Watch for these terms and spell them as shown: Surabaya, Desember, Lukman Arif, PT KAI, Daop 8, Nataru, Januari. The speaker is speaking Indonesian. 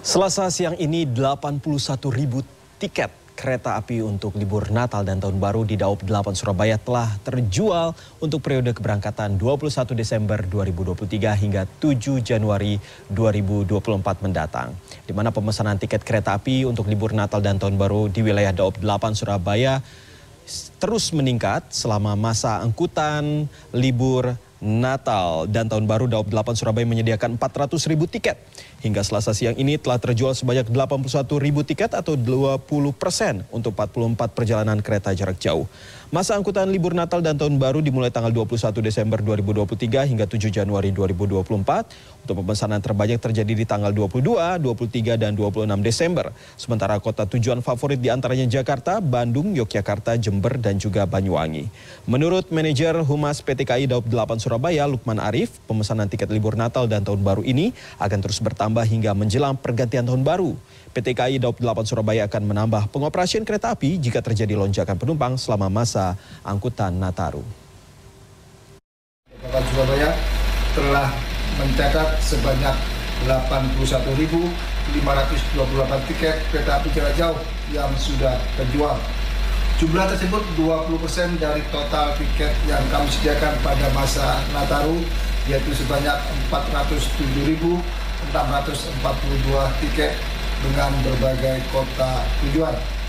Selasa siang ini 81.000 tiket kereta api untuk libur Natal dan Tahun Baru di Daop 8 Surabaya telah terjual untuk periode keberangkatan 21 Desember 2023 hingga 7 Januari 2024 mendatang. Di mana pemesanan tiket kereta api untuk libur Natal dan Tahun Baru di wilayah Daop 8 Surabaya terus meningkat selama masa angkutan libur Natal dan Tahun Baru. Daop 8 Surabaya menyediakan 400.000 tiket. Hingga Selasa siang ini telah terjual sebanyak 81.000 tiket atau 20% untuk 44 perjalanan kereta jarak jauh. Masa angkutan libur Natal dan Tahun Baru dimulai tanggal 21 Desember 2023 hingga 7 Januari 2024. Untuk pemesanan terbanyak terjadi di tanggal 22, 23, dan 26 Desember. Sementara kota tujuan favorit diantaranya Jakarta, Bandung, Yogyakarta, Jember, dan juga Banyuwangi. Menurut manajer Humas PT KAI Daop 8 Surabaya, Lukman Arif, pemesanan tiket libur Natal dan Tahun Baru ini akan terus bertambah hingga menjelang pergantian Tahun Baru. PT KAI Daop 8 Surabaya akan menambah pengoperasian kereta api jika terjadi lonjakan penumpang selama masa angkutan Nataru. Daop 8 Surabaya telah mencatat sebanyak 81.528 tiket kereta api jarak jauh yang sudah terjual. Jumlah tersebut 20% dari total tiket yang kami sediakan pada masa Nataru, yaitu sebanyak 407.642 tiket dengan berbagai kota tujuan.